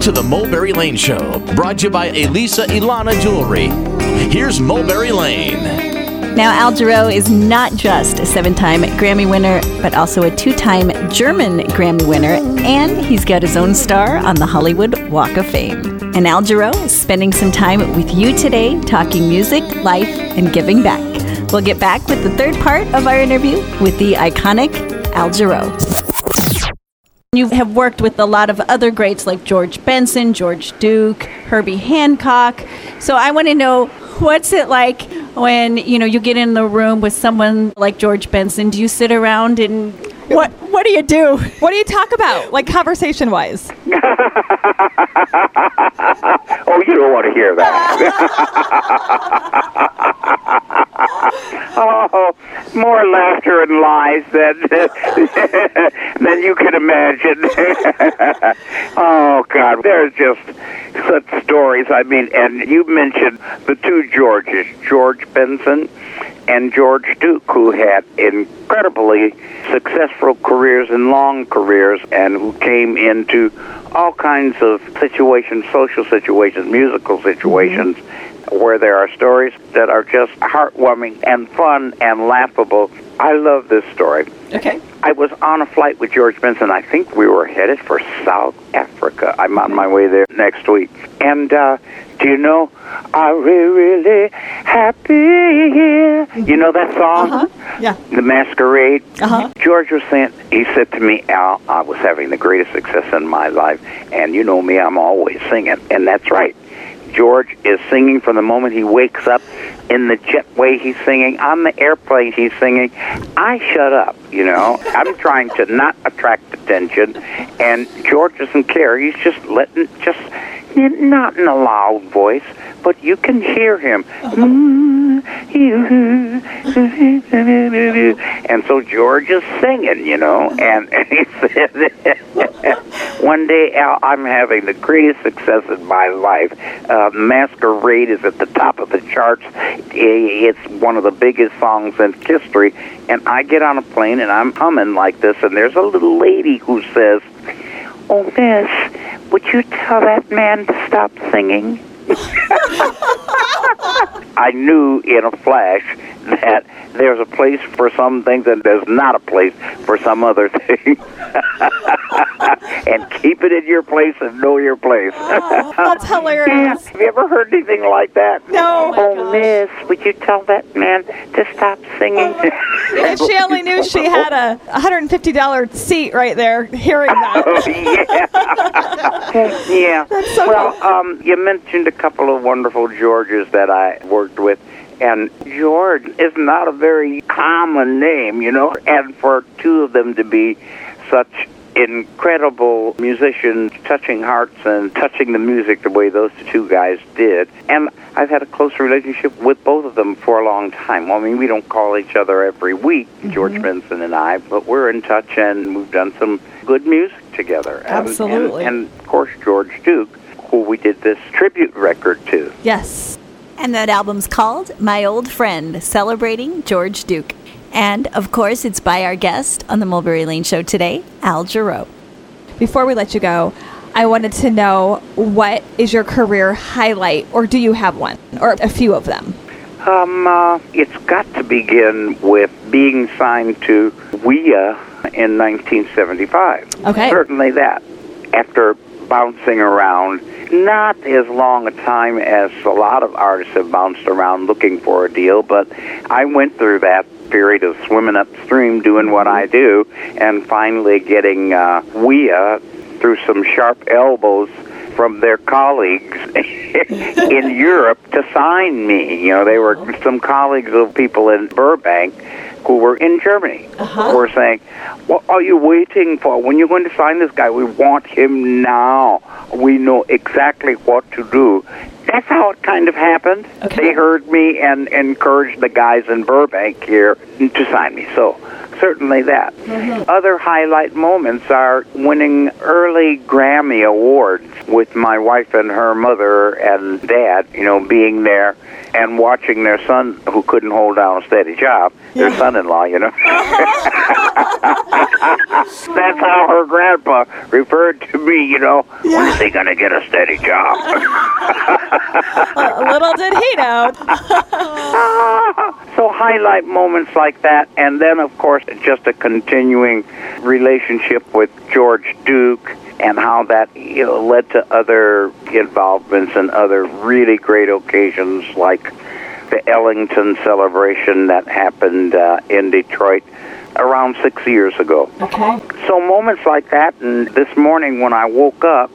to The Mulberry Lane Show, brought to you by Elisa Ilana Jewelry. Here's Mulberry Lane. Now, Al Jarreau is not just a 7-time Grammy winner, but also a 2-time German Grammy winner, and he's got his own star on the Hollywood Walk of Fame. And Al Jarreau is spending some time with you today, talking music, life, and giving back. We'll get back with the third part of our interview with the iconic Al Jarreau. You have worked with a lot of other greats like George Benson, George Duke, Herbie Hancock. So I want to know, what's it like when, you get in the room with someone like George Benson? Do you sit around and what do you do? What do you talk about, like conversation-wise? Oh, you don't want to hear that. Oh, more laughter and lies than you can imagine. Oh, God, there's just such stories. I mean, and you mentioned the two Georges, George Benson and George Duke, who had incredibly successful careers and long careers, and who came into all kinds of situations, social situations, musical situations, where there are stories that are just heartwarming and fun and laughable. I love this story. Okay. I was on a flight with George Benson. I think we were headed for South Africa. I'm on my way there next week. And do you know, "Are We Really Happy Here"? You know that song? Uh-huh. Yeah. The Masquerade. Uh-huh. George was saying, he said to me, "Al, I was having the greatest success in my life, and you know me, I'm always singing." And that's right. George is singing from the moment he wakes up. In the jetway, he's singing. On the airplane, he's singing. I shut up, I'm trying to not attract attention, and George doesn't care. He's just not in a loud voice, but you can hear him. And so George is singing, and he said, "One day, Al, I'm having the greatest success in my life. Masquerade is at the top of the charts. It's one of the biggest songs in history." And I get on a plane, and I'm humming like this, and there's a little lady who says, "Oh, miss, would you tell that man to stop singing?" I knew in a flash that there's a place for some things and there's not a place for some other things. And keep it in your place and know your place. Oh, that's hilarious. Have you ever heard anything like that? No. "Oh, miss, would you tell that man to stop singing?" If she only knew she had a $150 seat right there hearing that. Oh, yeah. Yeah. That's so cool. You mentioned a couple of wonderful Georges that I worked with. And George is not a very common name, and for two of them to be such incredible musicians, touching hearts and touching the music the way those two guys did. And I've had a close relationship with both of them for a long time. I mean, we don't call each other every week, George Benson and I, but we're in touch, and we've done some good music together. Absolutely. And of course, George Duke, who we did this tribute record to. Yes. And that album's called My Old Friend, celebrating George Duke. And, of course, it's by our guest on the Mulberry Lane Show today, Al Jarreau. Before we let you go, I wanted to know, what is your career highlight, or do you have one, or a few of them? It's got to begin with being signed to WEA in 1975. Okay. Certainly that. After bouncing around, not as long a time as a lot of artists have bounced around looking for a deal, but I went through that period of swimming upstream doing what I do, and finally getting WEA through some sharp elbows from their colleagues in Europe to sign me. They were some colleagues of people in Burbank who were in Germany, who were saying, "What are you waiting for? When you're going to sign this guy, we want him now. We know exactly what to do." That's how it kind of happened. Okay. They heard me and encouraged the guys in Burbank here to sign me. So certainly that. Mm-hmm. Other highlight moments are winning early Grammy awards with my wife and her mother and dad, you know, being there and watching their son, who couldn't hold down a steady job, their son-in-law, you know. That's how her grandpa referred to me, you know, when is he going to get a steady job? Little did he know. So highlight moments like that, and then, of course, just a continuing relationship with George Duke, and how that, you know, led to other involvements and other really great occasions like the Ellington celebration that happened in Detroit around 6 years ago. Okay. So moments like that, and this morning when I woke up,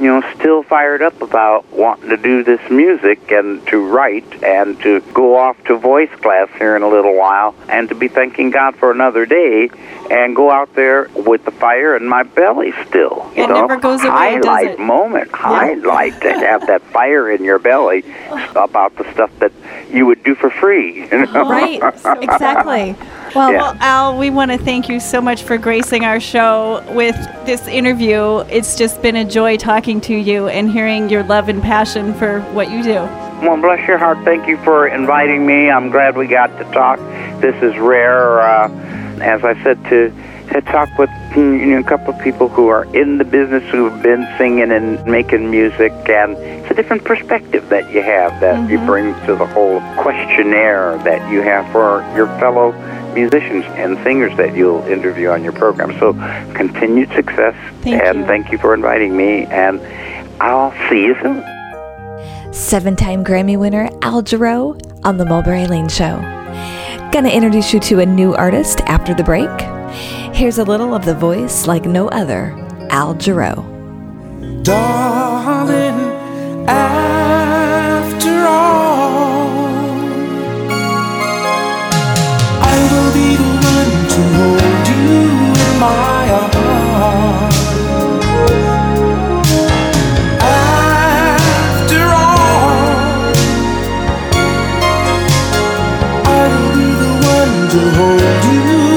you know, still fired up about wanting to do this music and to write and to go off to voice class here in a little while and to be thanking God for another day and go out there with the fire in my belly still. You know? Never goes away, highlight does it? Moment. Yeah. Highlight to have that fire in your belly about the stuff that you would do for free. You know? Right, exactly. Well, yeah. Well, Al, we want to thank you so much for gracing our show with this interview. It's just been a joy talking to you and hearing your love and passion for what you do. Well, bless your heart. Thank you for inviting me. I'm glad we got to talk. This is rare. As I said, to talk with, you know, a couple of people who are in the business, who've been singing and making music, and it's a different perspective that you have, that you bring to the whole questionnaire that you have for your fellow musicians and singers that you'll interview on your program. So continued success. Thank you for inviting me, and I'll see you soon. 7-time Grammy winner Al Jarreau on The Mulberry Lane Show. Gonna introduce you to a new artist after the break. Here's a little of the voice like no other, Al Jarreau. Darling, after all, I will be the one to hold you in my arms. After all, I will be the one to hold you.